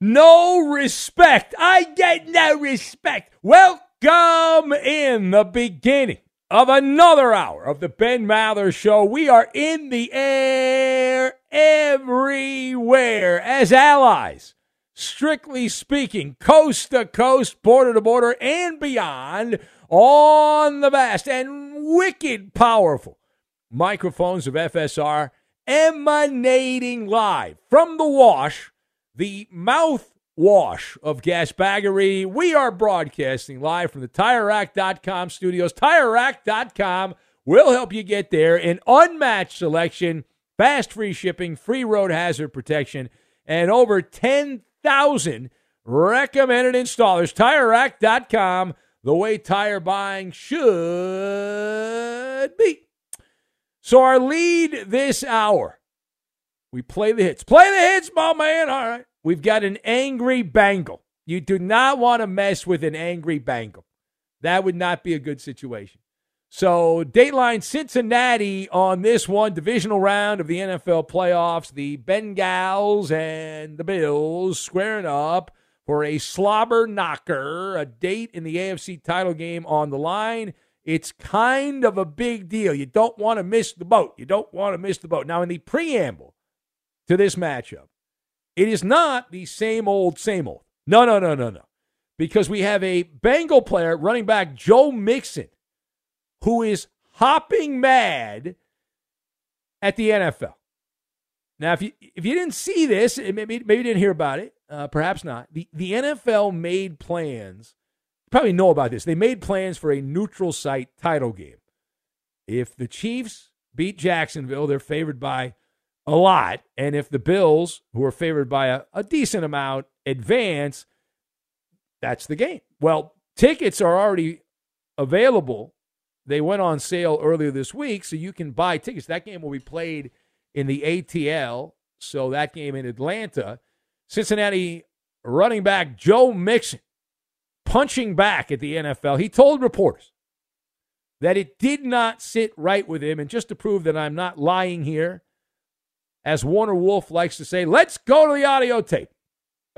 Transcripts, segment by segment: No respect. I get no respect. Welcome in the beginning of another hour of the Ben Maller Show. We are in the air everywhere as allies, strictly speaking, coast to coast, border to border, and beyond on the vast and wicked powerful microphones of FSR, emanating live from the wash, the mouthwash of gasbaggery. We are broadcasting live from the TireRack.com studios. TireRack.com will help you get there. An unmatched selection, fast free shipping, free road hazard protection, and over 10,000 recommended installers. TireRack.com, the way tire buying should be. So our lead this hour, we play the hits. Play the hits, my man. All right. We've got an angry Bengal. You do not want to mess with an angry Bengal. That would not be a good situation. So, Dateline Cincinnati on this one, divisional round of the NFL playoffs. The Bengals and the Bills squaring up for a slobber knocker, a date in the AFC title game on the line. It's kind of a big deal. You don't want to miss the boat. You don't want to miss the boat. Now, in the preamble to this matchup, it is not the same old, same old. No. Because we have a Bengal player, running back Joe Mixon, who is hopping mad at the NFL. Now, if you didn't see this, maybe you didn't hear about it, perhaps not. The NFL made plans, you probably know about this, they made plans for a neutral site title game. If the Chiefs beat Jacksonville, they're favored by a lot, and if the Bills, who are favored by a decent amount, advance, that's the game. Well, tickets are already available. They went on sale earlier this week, so you can buy tickets. That game will be played in the ATL, so that game in Atlanta. Cincinnati running back Joe Mixon punching back at the NFL. He told reporters that it did not sit right with him, and just to prove that I'm not lying here, as Warner Wolf likes to say, let's go to the audio tape.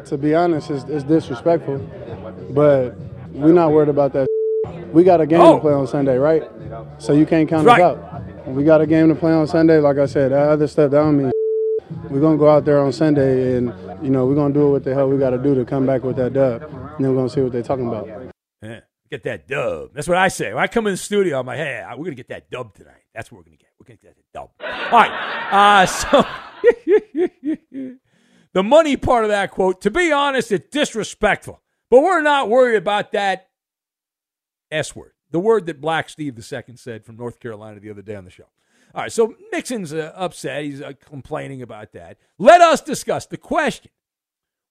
To be honest, it's disrespectful, but we're not worried about that. We got a game to play on Sunday, right? So you can't count us out. We got a game to play on Sunday. Like I said, that other stuff, that don't mean we're going to go out there on Sunday and, you know, we're going to do what the hell we got to do to come back with that dub. And then we're going to see what they're talking about. Yeah, get that dub. That's what I say. When I come in the studio, I'm like, hey, we're going to get that dub tonight. That's what we're going to get. We're going to get that dub. All right. So the money part of that quote, to be honest, it's disrespectful. But we're not worried about that S word, the word that Black Steve II said from North Carolina the other day on the show. All right, so Mixon's upset. He's complaining about that. Let us discuss the question.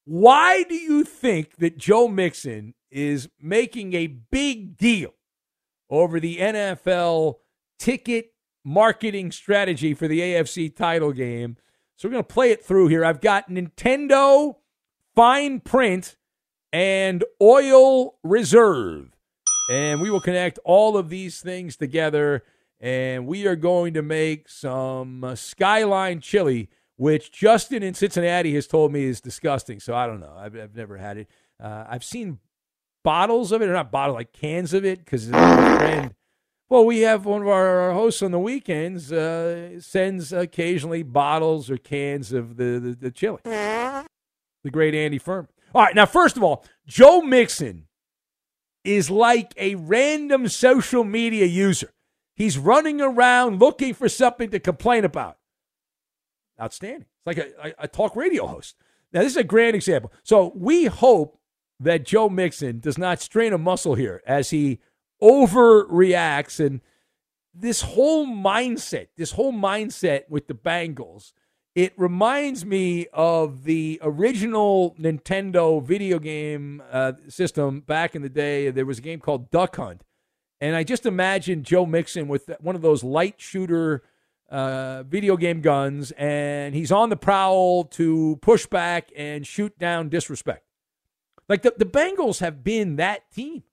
Why do you think that Joe Mixon is making a big deal over the NFL ticket marketing strategy for the AFC title game? So we're going to play it through here. I've got Nintendo, fine print, and oil reserve. And we will connect all of these things together. And we are going to make some Skyline Chili, which Justin in Cincinnati has told me is disgusting. So I don't know. I've never had it. I've seen bottles of it, or not bottles, like cans of it, because my friend, well, we have one of our hosts on the weekends sends occasionally bottles or cans of the chili. The great Andy Furman. All right, now, first of all, Joe Mixon is like a random social media user. He's running around looking for something to complain about. Outstanding. It's like a talk radio host. Now, this is a grand example. So we hope that Joe Mixon does not strain a muscle here as he overreacts, and this whole mindset with the Bengals, it reminds me of the original Nintendo video game system back in the day. There was a game called Duck Hunt, and I just imagine Joe Mixon with one of those light shooter video game guns, and he's on the prowl to push back and shoot down disrespect. Like the Bengals have been that team.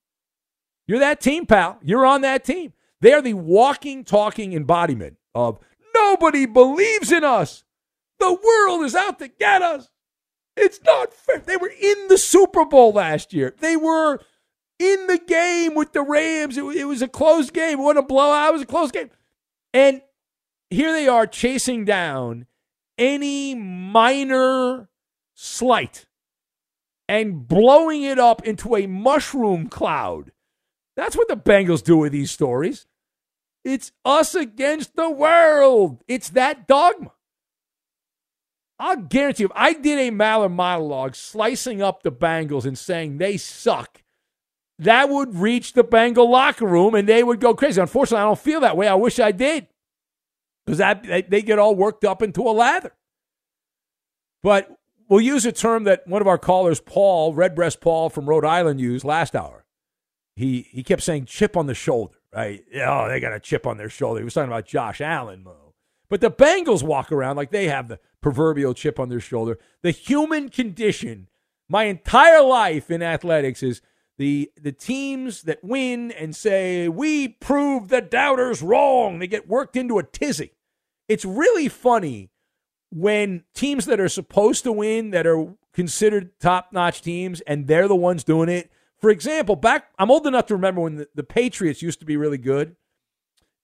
You're that team, pal. You're on that team. They are the walking, talking embodiment of nobody believes in us. The world is out to get us. It's not fair. They were in the Super Bowl last year. They were in the game with the Rams. It was a close game. It wasn't a blowout. It was a close game. And here they are chasing down any minor slight and blowing it up into a mushroom cloud. That's what the Bengals do with these stories. It's us against the world. It's that dogma. I'll guarantee you, if I did a Maller monologue slicing up the Bengals and saying they suck, that would reach the Bengal locker room and they would go crazy. Unfortunately, I don't feel that way. I wish I did, because they get all worked up into a lather. But we'll use a term that one of our callers, Paul, Redbreast Paul from Rhode Island, used last hour. He kept saying chip on the shoulder, right? Oh, they got a chip on their shoulder. He was talking about Josh Allen, Mo. But the Bengals walk around like they have the proverbial chip on their shoulder. The human condition, my entire life in athletics, is the teams that win and say, we prove the doubters wrong. They get worked into a tizzy. It's really funny when teams that are supposed to win, that are considered top-notch teams, and they're the ones doing it. For example, I'm old enough to remember when the Patriots used to be really good,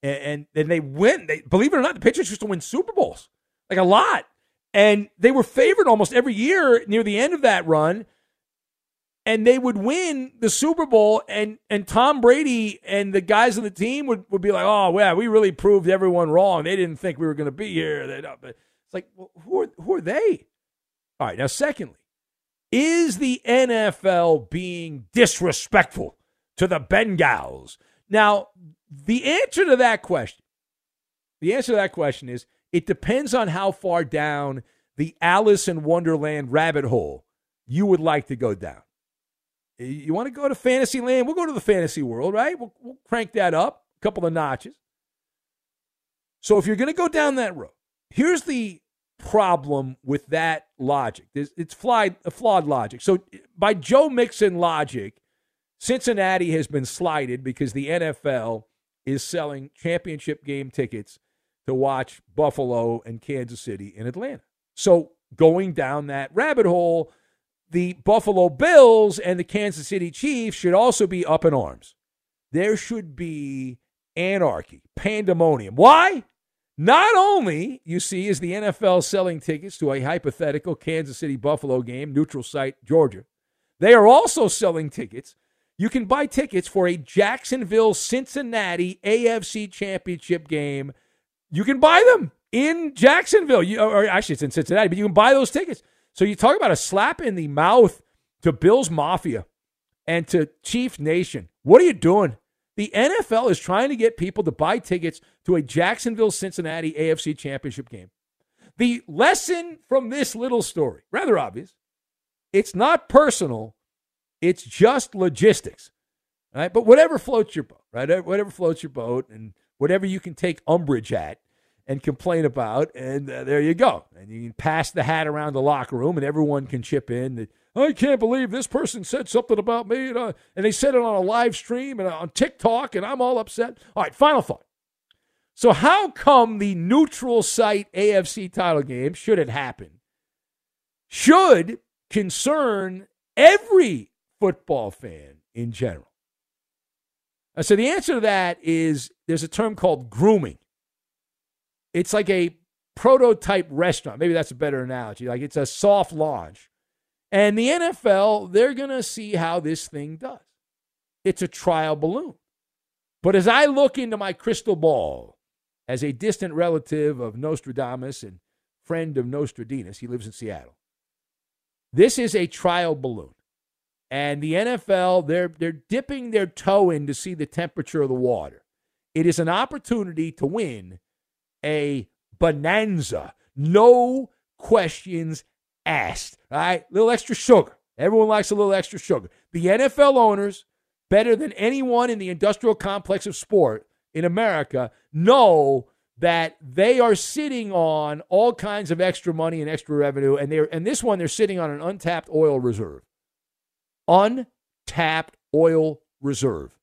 and they win. Believe it or not, the Patriots used to win Super Bowls, like a lot. And they were favored almost every year near the end of that run, and they would win the Super Bowl, and Tom Brady and the guys on the team would be like, oh, well, we really proved everyone wrong. They didn't think we were going to be here. It's like, well, who are they? All right, now, secondly, is the NFL being disrespectful to the Bengals? Now, the answer to that question is it depends on how far down the Alice in Wonderland rabbit hole you would like to go down. You want to go to fantasy land? We'll go to the fantasy world, right? We'll crank that up a couple of notches. So if you're going to go down that road, here's the problem with that logic. It's flawed logic. So by Joe Mixon logic, Cincinnati has been slighted because the NFL is selling championship game tickets to watch Buffalo and Kansas City in Atlanta. So going down that rabbit hole, the Buffalo Bills and the Kansas City Chiefs should also be up in arms. There should be anarchy, pandemonium. Why? Not only, you see, is the NFL selling tickets to a hypothetical Kansas City-Buffalo game, neutral site, Georgia. They are also selling tickets. You can buy tickets for a Jacksonville-Cincinnati AFC championship game. You can buy them in Jacksonville. Actually, it's in Cincinnati, but you can buy those tickets. So you talk about a slap in the mouth to Bills Mafia and to Chief Nation. What are you doing? The NFL is trying to get people to buy tickets to a Jacksonville-Cincinnati AFC championship game. The lesson from this little story, rather obvious, it's not personal, it's just logistics. Right? But whatever floats your boat, right? Whatever floats your boat and whatever you can take umbrage at and complain about, and there you go. And you can pass the hat around the locker room, and everyone can chip in that, I can't believe this person said something about me, and they said it on a live stream and on TikTok, and I'm all upset. All right, final thought. So how come the neutral site AFC title game, should it happen, should concern every football fan in general? So the answer to that is there's a term called grooming. It's like a prototype restaurant. Maybe that's a better analogy. Like it's a soft launch. And the NFL, they're going to see how this thing does. It's a trial balloon. But as I look into my crystal ball, as a distant relative of Nostradamus and friend of Nostradamus, he lives in Seattle, this is a trial balloon. And the NFL, they're dipping their toe in to see the temperature of the water. It is an opportunity to win a bonanza. No questions asked. All right? Little extra sugar. Everyone likes a little extra sugar. The NFL owners, better than anyone in the industrial complex of sport in America, know that they are sitting on all kinds of extra money and extra revenue. And this one, they're sitting on an untapped oil reserve. Untapped oil reserve.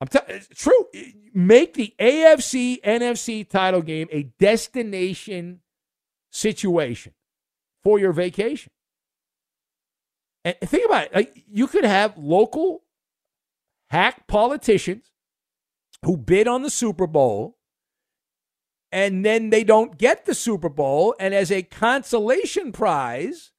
It's true. Make the AFC, NFC title game a destination situation for your vacation. And think about it. Like, you could have local hack politicians who bid on the Super Bowl, and then they don't get the Super Bowl, and as a consolation prize,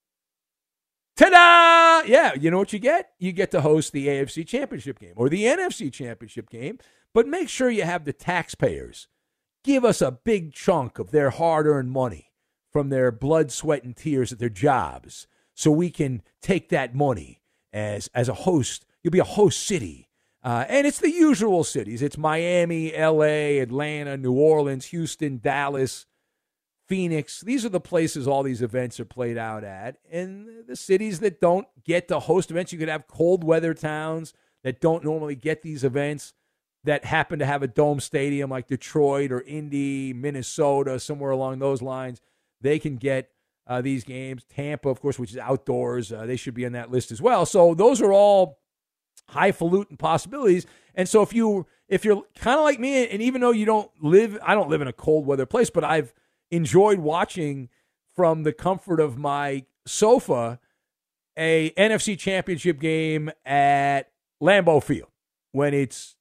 ta-da! Yeah, you know what you get? You get to host the AFC Championship game or the NFC Championship game, but make sure you have the taxpayers give us a big chunk of their hard-earned money from their blood, sweat, and tears at their jobs so we can take that money as a host. You'll be a host city. And it's the usual cities. It's Miami, L.A., Atlanta, New Orleans, Houston, Dallas, Phoenix. These are the places all these events are played out at. And the cities that don't get to host events, you could have cold weather towns that don't normally get these events that happen to have a dome stadium like Detroit or Indy, Minnesota, somewhere along those lines. They can get these games. Tampa, of course, which is outdoors. They should be on that list as well. So those are all highfalutin possibilities. And so if you're kind of like me, and even though I don't live in a cold weather place, but I've enjoyed watching from the comfort of my sofa a NFC championship game at Lambeau Field when it's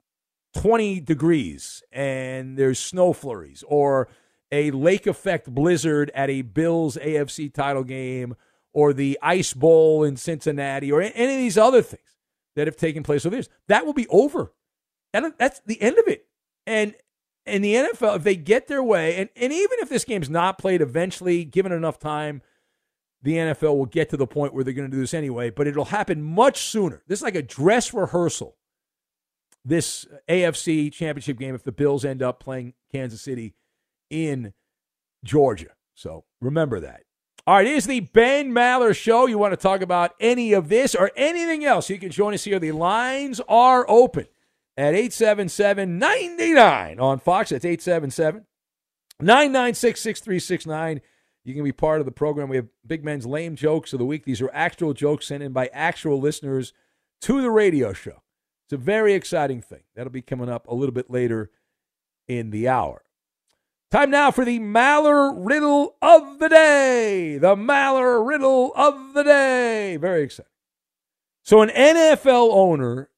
20 degrees and there's snow flurries, or a lake effect blizzard at a Bills AFC title game, or the Ice Bowl in Cincinnati, or any of these other things that have taken place over the years. That will be over. That's the end of it. And the NFL, if they get their way, and even if this game's not played eventually, given enough time, the NFL will get to the point where they're going to do this anyway, but it'll happen much sooner. This is like a dress rehearsal, this AFC championship game, if the Bills end up playing Kansas City in Georgia. So remember that. All right, it is the Ben Maller Show. You want to talk about any of this or anything else, you can join us here. The lines are open at 877-99 on Fox. That's 877-996-6369. You can be part of the program. We have Big Men's Lame Jokes of the Week. These are actual jokes sent in by actual listeners to the radio show. It's a very exciting thing. That'll be coming up a little bit later in the hour. Time now for the Maller Riddle of the Day. The Maller Riddle of the Day. Very exciting. So an NFL owner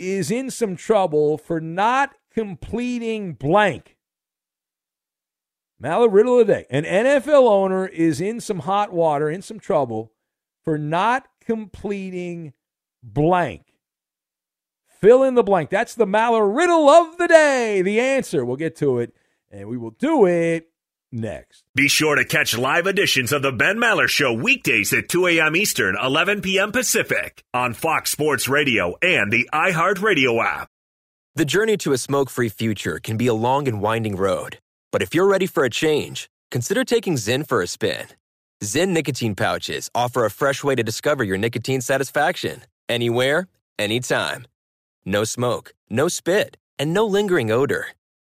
is in some trouble for not completing blank. Maller Riddle of the Day. An NFL owner is in some hot water, in some trouble, for not completing blank. Fill in the blank. That's the Maller Riddle of the Day. The answer. We'll get to it, and we will do it next. Be sure to catch live editions of the Ben Maller Show weekdays at 2 a.m. Eastern, 11 p.m. Pacific on Fox Sports Radio and the iHeartRadio app. The journey to a smoke-free future can be a long and winding road. But if you're ready for a change, consider taking Zyn for a spin. Zyn nicotine pouches offer a fresh way to discover your nicotine satisfaction. Anywhere, anytime. No smoke, no spit, and no lingering odor.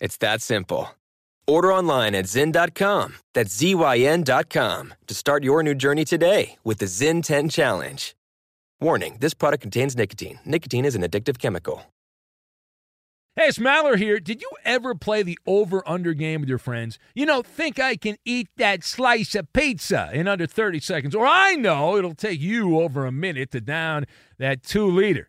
It's that simple. Order online at Zyn.com, that's Z-Y-N.com, to start your new journey today with the Zyn 10 Challenge. Warning, this product contains nicotine. Nicotine is an addictive chemical. Hey, it's Maller here. Did you ever play the over-under game with your friends? You know, think I can eat that slice of pizza in under 30 seconds, or I know it'll take you over a minute to down that 2-liter.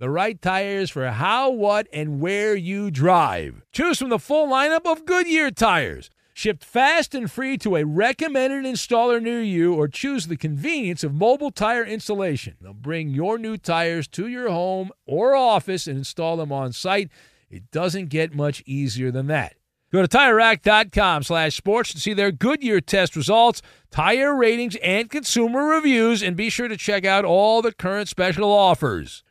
The right tires for how, what, and where you drive. Choose from the full lineup of Goodyear tires. Shipped fast and free to a recommended installer near you, or choose the convenience of mobile tire installation. They'll bring your new tires to your home or office and install them on site. It doesn't get much easier than that. Go to TireRack.com/sports to see their Goodyear test results, tire ratings, and consumer reviews, and be sure to check out all the current special offers.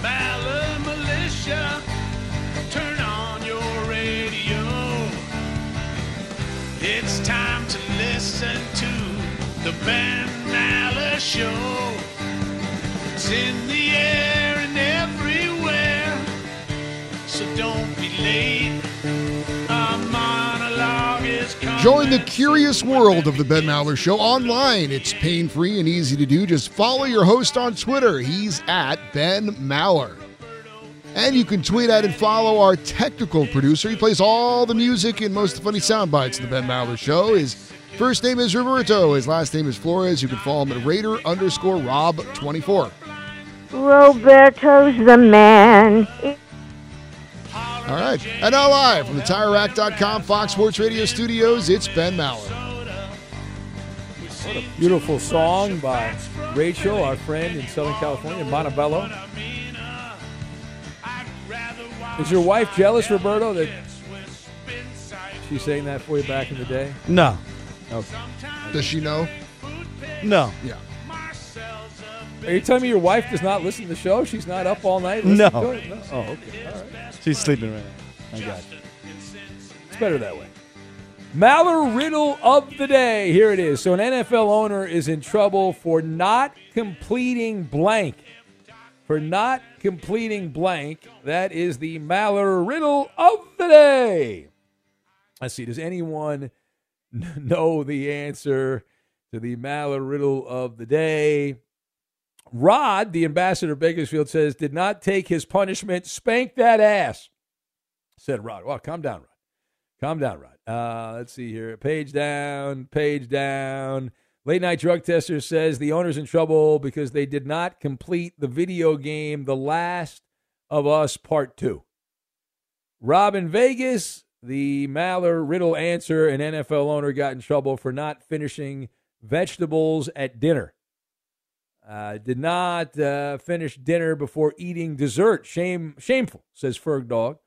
Maller Militia, turn on your radio. It's time to listen to the Ben Maller Show. It's in the air and everywhere, so don't be late. Our monologue is coming. Join the curious world of the Ben Maller Show online. It's pain-free and easy to do. Just follow your host on Twitter. He's at Ben Maller. And you can tweet at and follow our technical producer. He plays all the music and most of the funny sound bites of the Ben Maller Show. His first name is Roberto. His last name is Flores. You can follow him at Raider_Rob24. Roberto's the man. All right. And now live from the TireRack.com Fox Sports Radio studios, it's Ben Maller. What a beautiful song by Rachel, our friend in Southern California, Montebello. Is your wife jealous, Roberto, that she sang that for you back in the day? No. Okay. Does she know? No. Yeah. Are you telling me your wife does not listen to the show? She's not up all night listening to it? No. Oh, okay. All right. She's sleeping right now. I got you. It's better that way. Maller Riddle of the Day. Here it is. So an NFL owner is in trouble for not completing blank. For not completing blank, that is the Maller Riddle of the Day. Let's see, does anyone know the answer to the Maller Riddle of the Day? Rod, the ambassador of Bakersfield, says, did not take his punishment. Spank that ass, said Rod. Well, calm down, Rod. Calm down, Rod. Let's see here. Page down, page down. Late night drug tester says the owner's in trouble because they did not complete the video game The Last of Us Part 2. Rob in Vegas, the Maller Riddle answer, an NFL owner got in trouble for not finishing vegetables at dinner. Did not finish dinner before eating dessert. Shameful, says Ferg Dog.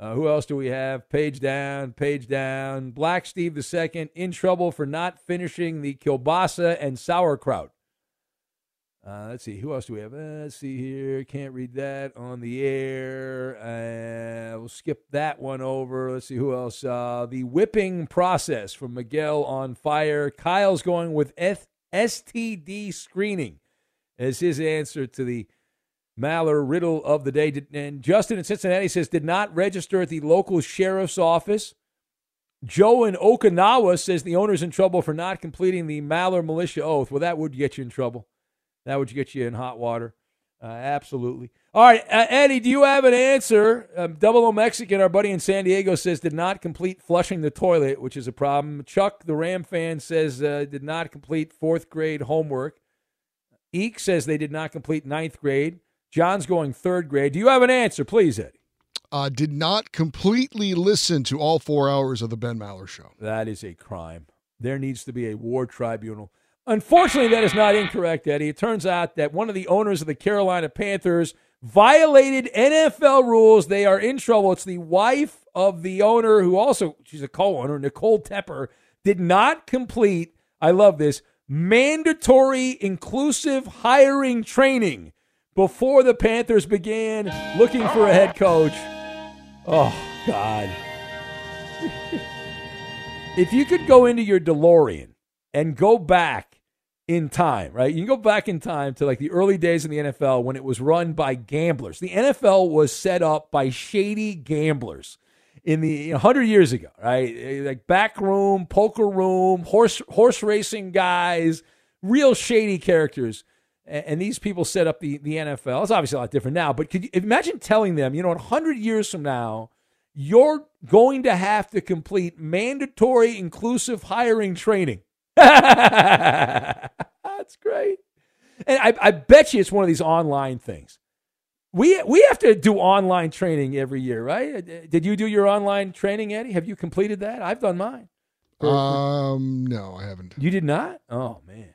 Who else do we have? Page down, page down. Black Steve II in trouble for not finishing the kielbasa and sauerkraut. Let's see. Who else do we have? Let's see here. Can't read that on the air. We'll skip that one over. Let's see who else. The whipping process from Miguel on fire. Kyle's going with STD screening as his answer to the Maller Riddle of the Day. And Justin in Cincinnati says, did not register at the local sheriff's office. Joe in Okinawa says the owner's in trouble for not completing the Maller militia oath. Well, that would get you in trouble. That would get you in hot water. Absolutely. All right, Eddie, do you have an answer? Double O Mexican, our buddy in San Diego, says did not complete flushing the toilet, which is a problem. Chuck, the Ram fan, says did not complete fourth grade homework. Eek says they did not complete ninth grade. John's going third grade. Do you have an answer, please, Eddie? Did not completely listen to all 4 hours of the Ben Maller Show. That is a crime. There needs to be a war tribunal. Unfortunately, that is not incorrect, Eddie. It turns out that one of the owners of the Carolina Panthers violated NFL rules. They are in trouble. It's the wife of the owner who also, she's a co-owner, Nicole Tepper, did not complete, I love this, mandatory inclusive hiring training before the Panthers began looking for a head coach. Oh, God. If you could go into your DeLorean and go back in time, right? You can go back in time to like the early days in the NFL when it was run by gamblers. The NFL was set up by shady gamblers in the 100 years ago, right? Like back room, poker room, horse racing guys, real shady characters. And these people set up the NFL. It's obviously a lot different now, but could you imagine telling them, you know, 100 years from now, you're going to have to complete mandatory inclusive hiring training. That's great. And I bet you it's one of these online things. We have to do online training every year, right? Did you do your online training, Eddie? Have you completed that? I've done mine. No, I haven't. You did not? Oh, man.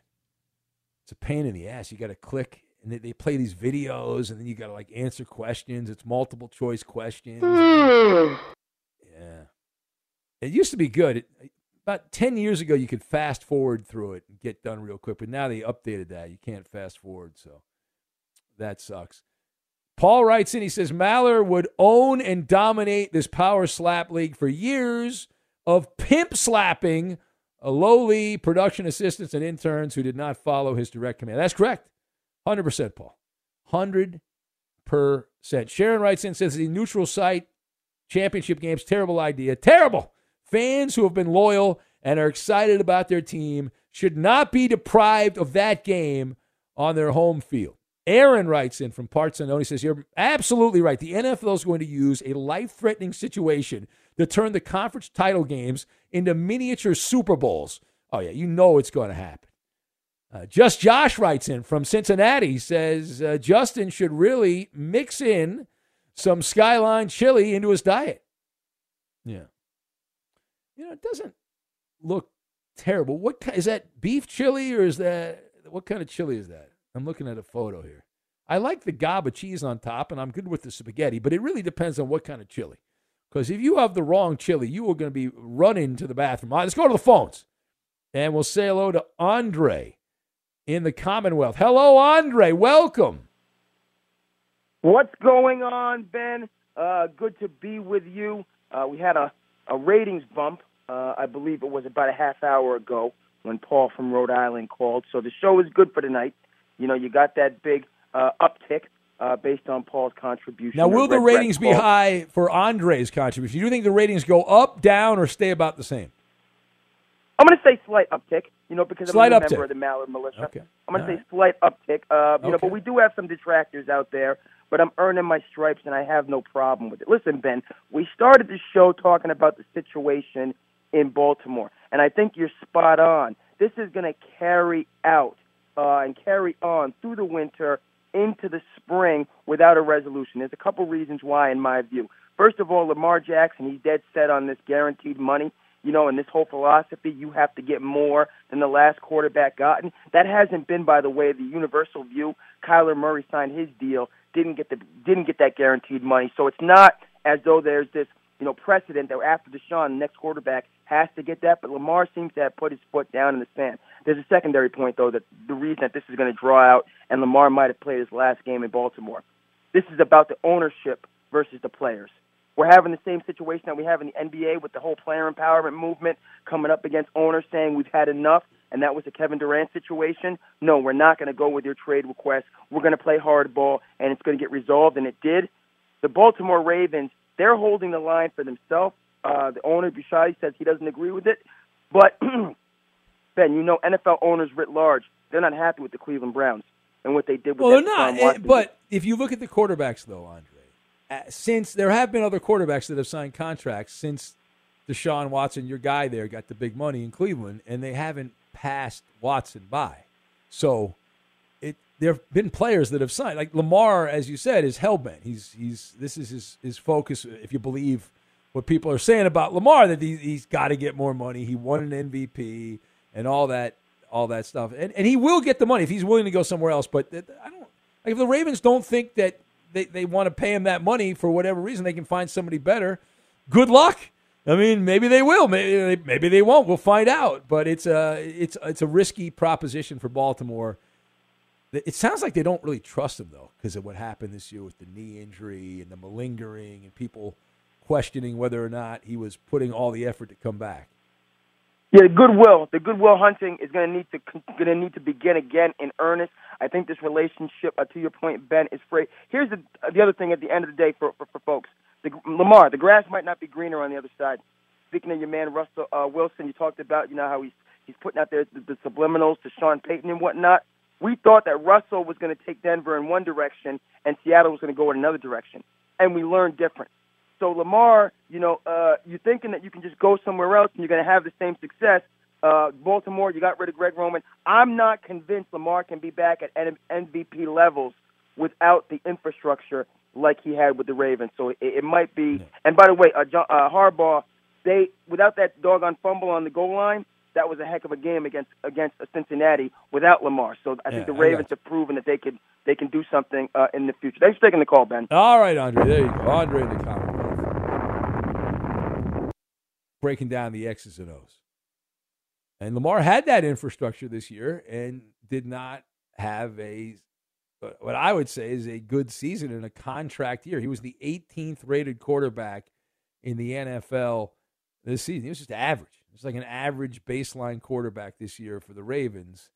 It's a pain in the ass. You got to click, and they play these videos, and then you got to like answer questions. It's multiple choice questions. Yeah, it used to be good. About 10 years ago, you could fast forward through it and get done real quick. But now they updated that. You can't fast forward, so that sucks. Paul writes in. He says Maller would own and dominate this power slap league for years of pimp slapping a lowly production assistants and interns who did not follow his direct command. That's correct. 100%, Paul. 100%. Sharon writes in, says, the neutral site championship games, terrible idea. Terrible. Fans who have been loyal and are excited about their team should not be deprived of that game on their home field. Aaron writes in from Parts Unknown. He says, you're absolutely right. The NFL is going to use a life-threatening situation to turn the conference title games into miniature Super Bowls. Oh, yeah, you know it's going to happen. Just Josh writes in from Cincinnati. He says, Justin should really mix in some Skyline Chili into his diet. Yeah. You know, it doesn't look terrible. What is that, beef chili, or is that, what kind of chili is that? I'm looking at a photo here. I like the gaba cheese on top, and I'm good with the spaghetti, but it really depends on what kind of chili. Because if you have the wrong chili, you are going to be running to the bathroom. All right, let's go to the phones, and we'll say hello to Andre in the Commonwealth. Hello, Andre. Welcome. What's going on, Ben? Good to be with you. We had a ratings bump. I believe it was about a half hour ago when Paul from Rhode Island called. So the show is good for tonight. You know, you got that big uptick based on Paul's contribution. Now, will the ratings be high for Andre's contribution? Do you think the ratings go up, down, or stay about the same? I'm going to say slight uptick, you know, because I'm a member of the Maller militia. Okay. I'm going to say slight uptick, you know, but we do have some detractors out there, but I'm earning my stripes and I have no problem with it. Listen, Ben, we started the show talking about the situation in Baltimore, and I think you're spot on. This is going to carry out and carry on through the winter into the spring without a resolution. There's a couple reasons why, in my view. First of all, Lamar Jackson, he's dead set on this guaranteed money. You know, and this whole philosophy, you have to get more than the last quarterback gotten. That hasn't been, by the way, the universal view. Kyler Murray signed his deal, didn't get that guaranteed money. So it's not as though there's this, you know, precedent that after Deshaun, the next quarterback has to get that. But Lamar seems to have put his foot down in the sand. There's a secondary point, though, that the reason that this is going to draw out, and Lamar might have played his last game in Baltimore. This is about the ownership versus the players. We're having the same situation that we have in the NBA with the whole player empowerment movement coming up against owners saying we've had enough, and that was the Kevin Durant situation. No, we're not going to go with your trade request. We're going to play hardball, and it's going to get resolved, and it did. The Baltimore Ravens, they're holding the line for themselves. The owner, Bushati, says he doesn't agree with it. But, Ben, you know NFL owners writ large, they're not happy with the Cleveland Browns and what they did with that. Well, they're not, but if you look at the quarterbacks, though, Andre, since there have been other quarterbacks that have signed contracts since Deshaun Watson, your guy there, got the big money in Cleveland, and they haven't passed Watson by. So there have been players that have signed. Like Lamar, as you said, is hell-bent. This is his focus, if you believe what people are saying about Lamar, that he's got to get more money. He won an MVP and all that stuff. And he will get the money if he's willing to go somewhere else. But if the Ravens don't think that they want to pay him that money for whatever reason, they can find somebody better. Good luck. I mean, maybe they will. Maybe they won't. We'll find out. But it's a risky proposition for Baltimore. It sounds like they don't really trust him, though, because of what happened this year with the knee injury and the malingering and people questioning whether or not he was putting all the effort to come back. Yeah, the goodwill hunting is going to need to begin again in earnest. I think this relationship, to your point, Ben, is frayed. Here's the other thing at the end of the day for folks. Lamar, the grass might not be greener on the other side. Speaking of your man Russell Wilson, you talked about, you know, how he's putting out there the subliminals to Sean Payton and whatnot. We thought that Russell was going to take Denver in one direction and Seattle was going to go in another direction, and we learned different. So Lamar, you know, you're thinking that you can just go somewhere else and you're going to have the same success. Baltimore, you got rid of Greg Roman. I'm not convinced Lamar can be back at MVP levels without the infrastructure like he had with the Ravens. So it might be. And by the way, Harbaugh, without that doggone fumble on the goal line, that was a heck of a game against Cincinnati without Lamar. So I think the Ravens have proven that they can do something in the future. Thanks for taking the call, Ben. All right, Andre. There you go. Andre in the Commonwealth. Breaking down the X's and O's. And Lamar had that infrastructure this year and did not have what I would say is a good season in a contract year. He was the 18th rated quarterback in the NFL this season. He was just average. It was like an average baseline quarterback this year for the Ravens.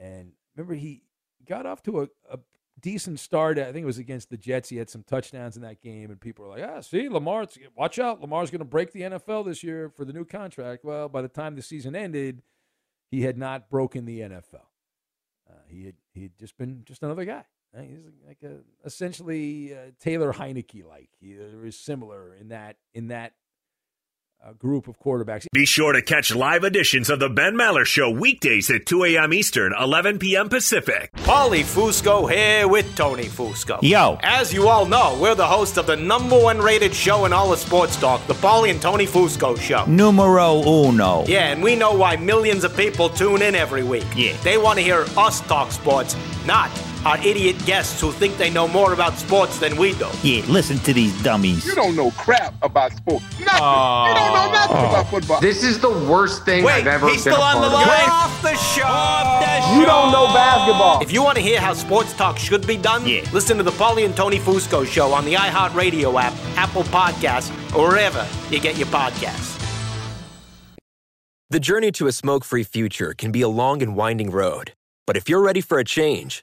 And remember, he got off to a decent start. I think it was against the Jets. He had some touchdowns in that game, and people were like, ah, see, Lamar, watch out. Lamar's going to break the NFL this year for the new contract. Well, by the time the season ended, he had not broken the NFL. He had just been just another guy. He's like essentially Taylor Heineke-like. He was similar in that group of quarterbacks. Be sure to catch live editions of the Ben Maller Show weekdays at 2 a.m. Eastern, 11 p.m. Pacific. Paulie Fusco here with Tony Fusco. Yo. As you all know, we're the host of the number one rated show in all of sports talk, the Paulie and Tony Fusco Show. Numero uno. Yeah, and we know why millions of people tune in every week. Yeah. They want to hear us talk sports, not our idiot guests who think they know more about sports than we do. Yeah, listen to these dummies. You don't know crap about sports. Nothing. You don't know nothing about football. This is the worst thing I've ever been a part of. Wait, he's still on the line. Wait. Off the show. You don't know basketball. If you want to hear how sports talk should be done, listen to the Paulie and Tony Fusco Show on the iHeartRadio app, Apple Podcasts, or wherever you get your podcasts. The journey to a smoke-free future can be a long and winding road. But if you're ready for a change,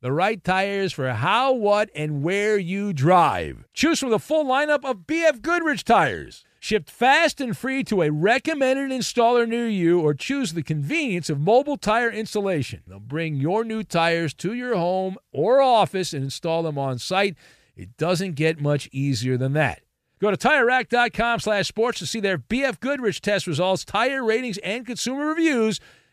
The right tires for how, what, and where you drive. Choose from the full lineup of BF Goodrich tires. Shipped fast and free to a recommended installer near you, or choose the convenience of mobile tire installation. They'll bring your new tires to your home or office and install them on site. It doesn't get much easier than that. Go to TireRack.com/sports to see their BF Goodrich test results, tire ratings, and consumer reviews.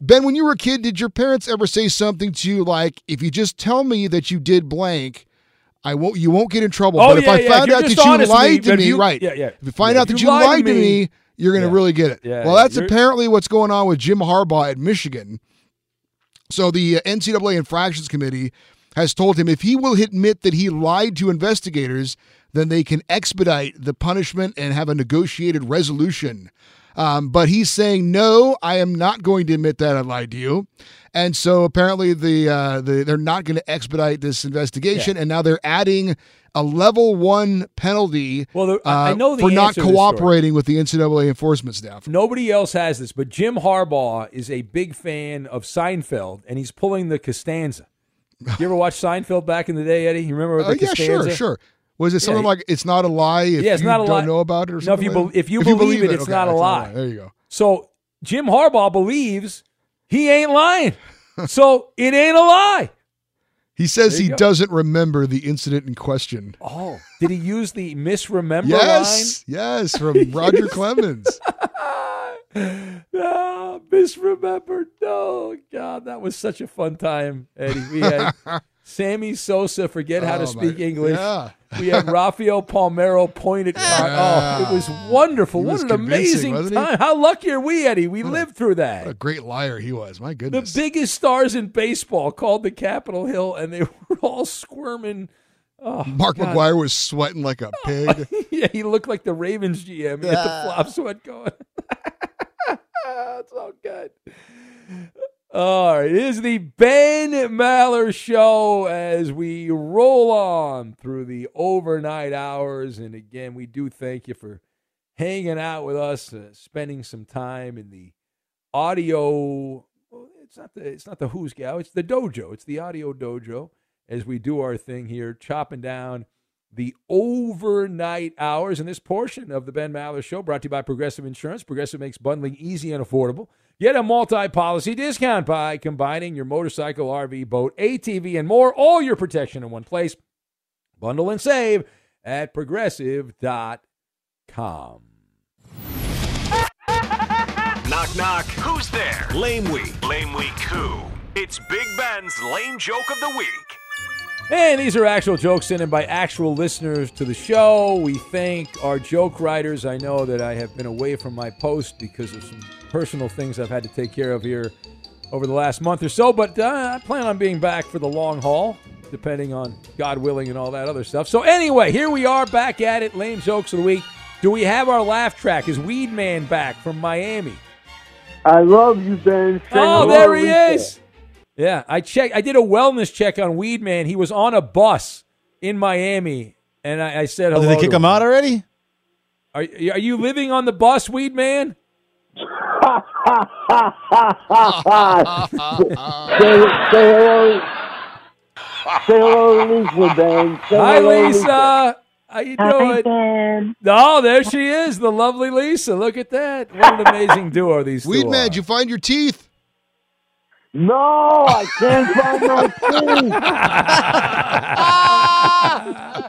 Ben, when you were a kid, did your parents ever say something to you like, if you just tell me that you did blank, you won't get in trouble. Oh, but if I find out that you lied to me, right. If you find out that you lied to me, you're going to really get it. Well, that's apparently what's going on with Jim Harbaugh at Michigan. So the NCAA Infractions Committee has told him if he will admit that he lied to investigators, then they can expedite the punishment and have a negotiated resolution. But he's saying, no, I am not going to admit that I lied to you. And so apparently they're not going to expedite this investigation. Yeah. And now they're adding a level one penalty for not cooperating with the NCAA enforcement staff. Nobody else has this, but Jim Harbaugh is a big fan of Seinfeld, and he's pulling the Costanza. You ever watch Seinfeld back in the day, Eddie? You remember the Costanza? Yeah, sure. Was it something like, it's not a lie if you don't know about it or something? No, if you believe it, it's not a lie. There you go. So Jim Harbaugh believes he ain't lying. So it ain't a lie. He says he doesn't remember the incident in question. Oh, did he use the misremember line? Yes, from Roger Clemens. No, misremembered. Oh, God, that was such a fun time, Eddie. We had Sammy Sosa forget how to speak English. Yeah. We had Rafael Palmeiro point at it was wonderful. What an amazing time. How lucky are we, Eddie? We lived through that. What a great liar he was. My goodness. The biggest stars in baseball called the Capitol Hill, and they were all squirming. Oh, Mark McGwire was sweating like a pig. Yeah, he looked like the Ravens GM. He had the flop sweat going. It's all good. All right, it is the Ben Maller Show as we roll on through the overnight hours. And again, we do thank you for hanging out with us, spending some time in the audio. Well, it's not the Who's Gal, it's the dojo. It's the audio dojo as we do our thing here, chopping down the overnight hours. And this portion of the Ben Maller Show brought to you by Progressive Insurance. Progressive makes bundling easy and affordable. Get a multi-policy discount by combining your motorcycle, RV, boat, ATV, and more. All your protection in one place. Bundle and save at Progressive.com. Knock, knock. Who's there? Lame Week. Lame Week who? It's Big Ben's Lame Joke of the Week. And these are actual jokes sent in by actual listeners to the show. We thank our joke writers. I know that I have been away from my post because of some personal things I've had to take care of here over the last month or so. But I plan on being back for the long haul, depending on God willing and all that other stuff. So anyway, here we are back at it. Lame Jokes of the Week. Do we have our laugh track? Is Weed Man back from Miami? I love you, Ben. Oh, there he is. Yeah, I checked. I did a wellness check on Weed Man. He was on a bus in Miami, and I said hello. Did they kick him out already? Are you living on the bus, Weed Man? Say hello. Say hello to Lisa, Ben. Hi, Lisa. How you doing? Ben. Oh, there she is, the lovely Lisa. Look at that. What an amazing duo these two are. Weed Man, did you find your teeth? No, I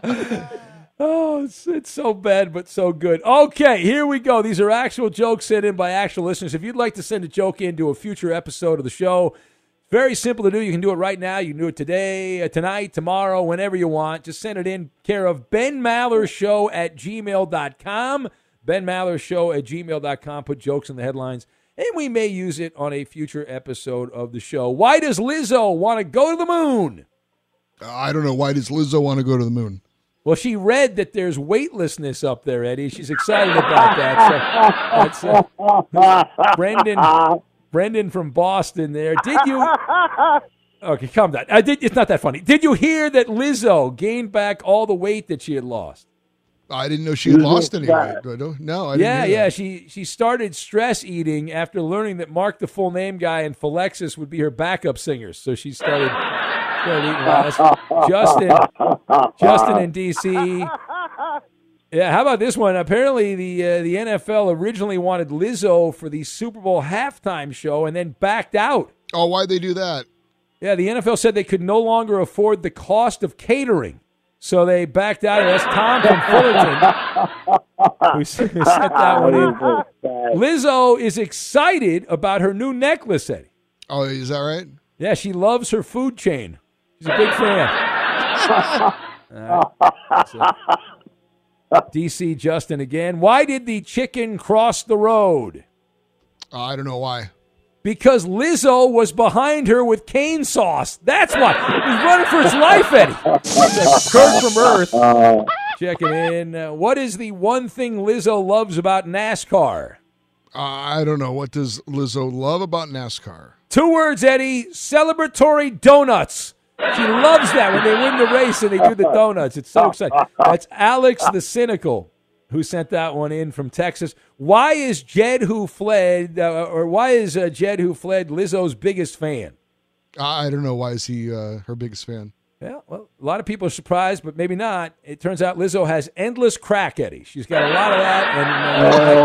can't find my teeth. Oh, it's so bad, but so good. Okay, here we go. These are actual jokes sent in by actual listeners. If you'd like to send a joke into a future episode of the show, very simple to do. You can do it right now. You can do it today, tonight, tomorrow, whenever you want. Just send it in care of benmallershow@gmail.com. benmallershow@gmail.com. Put jokes in the headlines, and we may use it on a future episode of the show. Why does Lizzo want to go to the moon? I don't know. Why does Lizzo want to go to the moon? Well, she read that there's weightlessness up there, Eddie. She's excited about that. So that's Brendan from Boston there. Did you... Okay, calm down. It's not that funny. Did you hear that Lizzo gained back all the weight that she had lost? I didn't know she had lost any weight. No, I didn't. Yeah. She started stress eating after learning that Mark the Full Name Guy and Philexis would be her backup singers. So she started eating less. Justin in D.C. Yeah, how about this one? Apparently, the NFL originally wanted Lizzo for the Super Bowl halftime show and then backed out. Oh, why'd they do that? Yeah, the NFL said they could no longer afford the cost of catering. So they backed out of us. Tom from Fullerton, who sent that one in. Lizzo is excited about her new necklace, Eddie. Oh, is that right? Yeah, she loves her food chain. She's a big fan. DC Justin again. Why did the chicken cross the road? I don't know why. because Lizzo was behind her with cane sauce. That's why. He's running for his life, Eddie. Kurt from Earth checking in. What is the one thing Lizzo loves about NASCAR? I don't know. What does Lizzo love about NASCAR? Two words, Eddie. Celebratory donuts. She loves that when they win the race and they do the donuts. It's so exciting. That's Alex the Cynical who sent that one in from Texas. Why is Jed who fled Lizzo's biggest fan? I don't know. Why is he her biggest fan? Yeah, well, a lot of people are surprised, but maybe not. It turns out Lizzo has endless crack, Eddie. She's got a lot of that,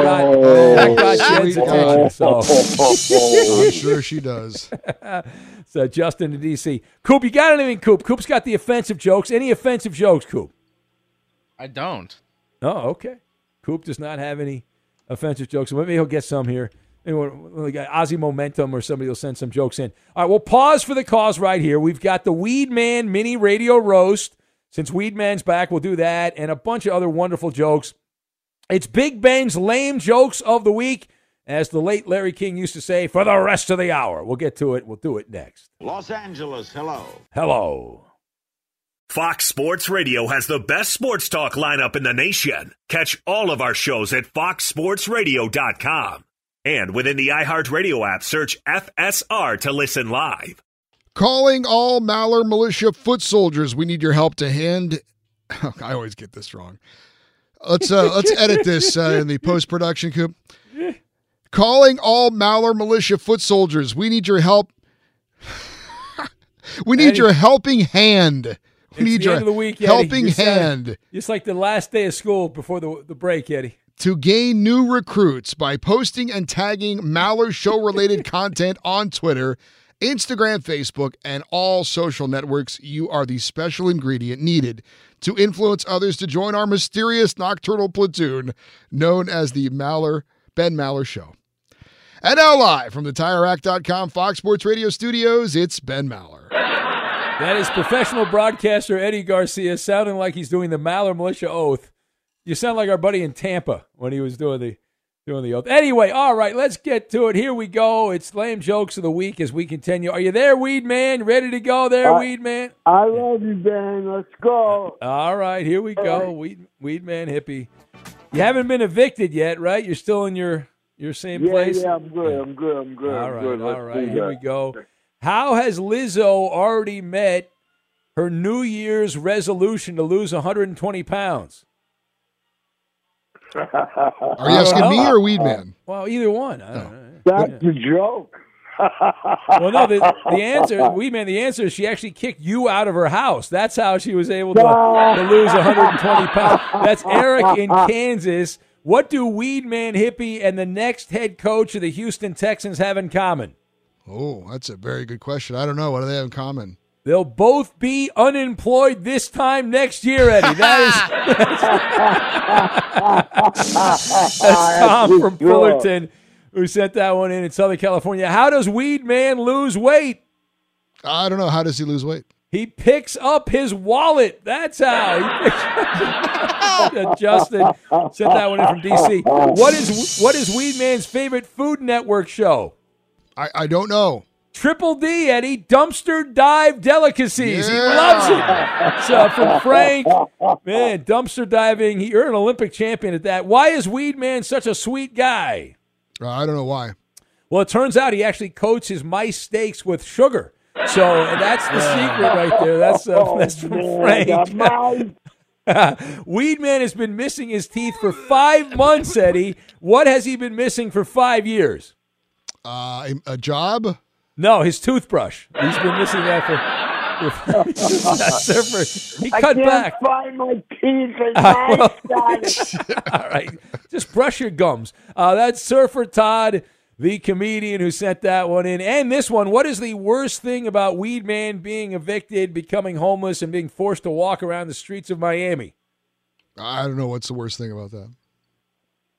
and that got Jed's attention. So. I'm sure she does. So Justin to D.C. Coop, you got anything, Coop? Coop's got the offensive jokes. Any offensive jokes, Coop? I don't. Oh, okay. Coop does not have any offensive jokes. Maybe he'll get some here. Anyway, Ozzy Momentum or somebody will send some jokes in. All right, we'll pause for the cause right here. We've got the Weed Man mini radio roast. Since Weed Man's back, we'll do that and a bunch of other wonderful jokes. It's Big Ben's lame jokes of the week, as the late Larry King used to say, for the rest of the hour. We'll get to it. We'll do it next. Los Angeles, hello. Hello. Fox Sports Radio has the best sports talk lineup in the nation. Catch all of our shows at foxsportsradio.com. And within the iHeartRadio app, search FSR to listen live. Calling all Maller Militia foot soldiers. We need your help to hand. I always get this wrong. Let's edit this in the post-production, Coop. Calling all Maller Militia foot soldiers. We need your help. We need your helping hand. We need your helping hand. Just like the last day of school before the break, Eddie. To gain new recruits by posting and tagging Maller Show-related content on Twitter, Instagram, Facebook, and all social networks, you are the special ingredient needed to influence others to join our mysterious nocturnal platoon known as the Ben Maller Show. And now live from the TireRack.com Fox Sports Radio studios, it's Ben Maller. That is professional broadcaster Eddie Garcia sounding like he's doing the Maller Militia Oath. You sound like our buddy in Tampa when he was doing the oath. Anyway, all right, let's get to it. Here we go. It's lame jokes of the week as we continue. Are you there, Weed Man? Ready to go there, Weed Man? I love you, Ben. Let's go. All right, here we go. Weed Man hippie. You haven't been evicted yet, right? You're still in your same place? Yeah, I'm good. All right. Here we go. How has Lizzo already met her New Year's resolution to lose 120 pounds? Are you asking me or Weed Man? Well, either one. I don't know. That's a joke. Well, no, the answer, Weed Man, the answer is she actually kicked you out of her house. That's how she was able to lose 120 pounds. That's Eric in Kansas. What do Weed Man hippie and the next head coach of the Houston Texans have in common? Oh, that's a very good question. I don't know. What do they have in common? They'll both be unemployed this time next year, Eddie. That's Tom from Fullerton who sent that one in Southern California. How does Weed Man lose weight? I don't know. How does he lose weight? He picks up his wallet. That's how. Justin sent that one in from D.C. What is Weed Man's favorite Food Network show? I don't know. Triple D, Eddie, dumpster dive delicacies. Yeah. He loves it. So from Frank, man, dumpster diving. You're an Olympic champion at that. Why is Weed Man such a sweet guy? I don't know why. Well, it turns out he actually coats his mice steaks with sugar. So that's the secret right there. That's from Frank. Weed Man has been missing his teeth for 5 months, Eddie. What has he been missing for 5 years? A job? No, his toothbrush. He's been missing that for he cut back. I can't find my teeth. All right, just brush your gums. That's Surfer Todd, the comedian who sent that one in. And this one, what is the worst thing about Weed Man being evicted, becoming homeless, and being forced to walk around the streets of Miami? I don't know what's the worst thing about that.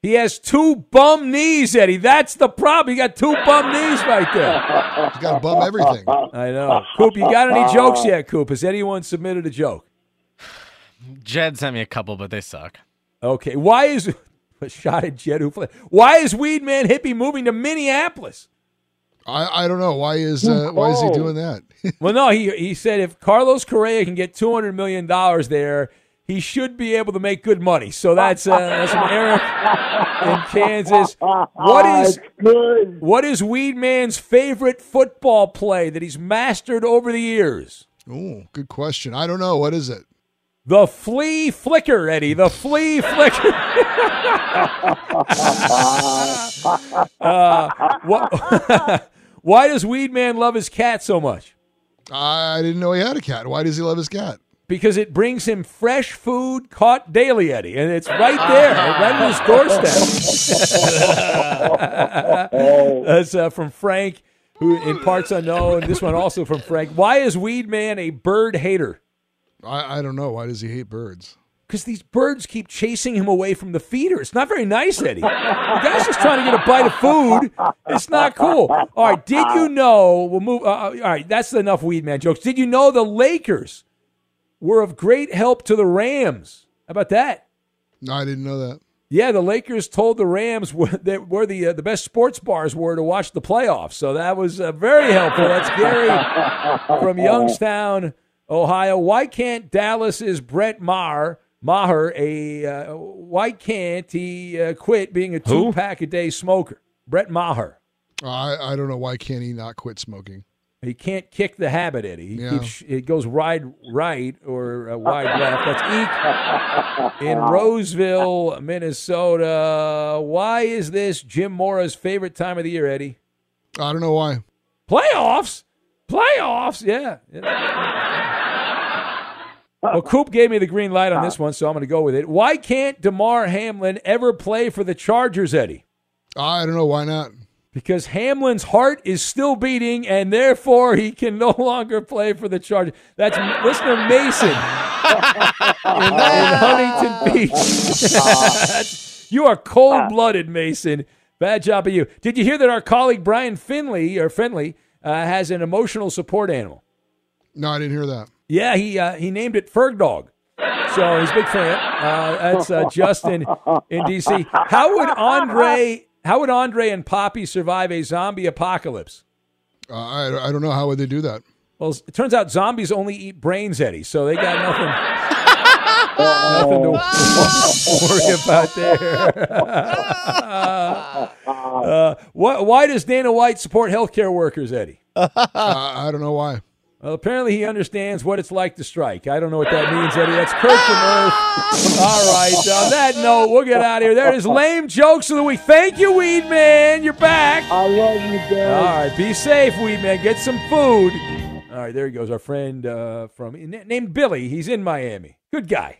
He has two bum knees, Eddie. That's the problem. You got two bum knees right there. He's got to bum everything. I know. Coop, you got any jokes yet, Coop? Has anyone submitted a joke? Jed sent me a couple, but they suck. Okay. Why is... A shot at Jed Hoopla. Why is Weed Man hippie moving to Minneapolis? I don't know. Why is he doing that? Well, no, he said if Carlos Correa can get $200 million there, he should be able to make good money. So that's from Eric in Kansas. What is Weed Man's favorite football play that he's mastered over the years? Oh, good question. I don't know. What is it? The flea flicker, Eddie. The flea flicker. Why does Weed Man love his cat so much? I didn't know he had a cat. Why does he love his cat? Because it brings him fresh food caught daily, Eddie. And it's right there, right on his doorstep. That's from Frank, who in parts unknown. This one also from Frank. Why is Weed Man a bird hater? I don't know. Why does he hate birds? Because these birds keep chasing him away from the feeder. It's not very nice, Eddie. The guy's just trying to get a bite of food. It's not cool. All right, did you know – we'll move all right, that's enough Weed Man jokes. Did you know the Lakers were of great help to the Rams? How about that? No, I didn't know that. Yeah, the Lakers told the Rams where the best sports bars were to watch the playoffs. So that was very helpful. That's Gary from Youngstown, Ohio. Why can't Dallas's Brett Maher, why can't he quit being a two-pack-a-day smoker? Brett Maher. I don't know. Why can't he not quit smoking? He can't kick the habit, Eddie. It goes right or wide left. That's Eek in Roseville, Minnesota. Why is this Jim Mora's favorite time of the year, Eddie? I don't know why. Playoffs? Yeah. Well, Coop gave me the green light on this one, so I'm going to go with it. Why can't DeMar Hamlin ever play for the Chargers, Eddie? I don't know. Why not? Because Hamlin's heart is still beating, and therefore he can no longer play for the Chargers. That's listener Mason in Huntington Beach. You are cold-blooded, Mason. Bad job of you. Did you hear that our colleague Brian Finley has an emotional support animal? No, I didn't hear that. Yeah, he named it Fergdog, so he's a big fan. That's Justin in D.C. How would Andre and Poppy survive a zombie apocalypse? I don't know. How would they do that? Well, it turns out zombies only eat brains, Eddie, so they got nothing to worry about there. Why does Dana White support healthcare workers, Eddie? I don't know why. Well, apparently he understands what it's like to strike. I don't know what that means, Eddie. That's Kirk from Earth. All right. On that note, we'll get out of here. There is Lame Jokes of the Week. Thank you, Weed Man. You're back. I love you, guys. All right. Be safe, Weed Man. Get some food. All right. There he goes. Our friend named Billy. He's in Miami. Good guy.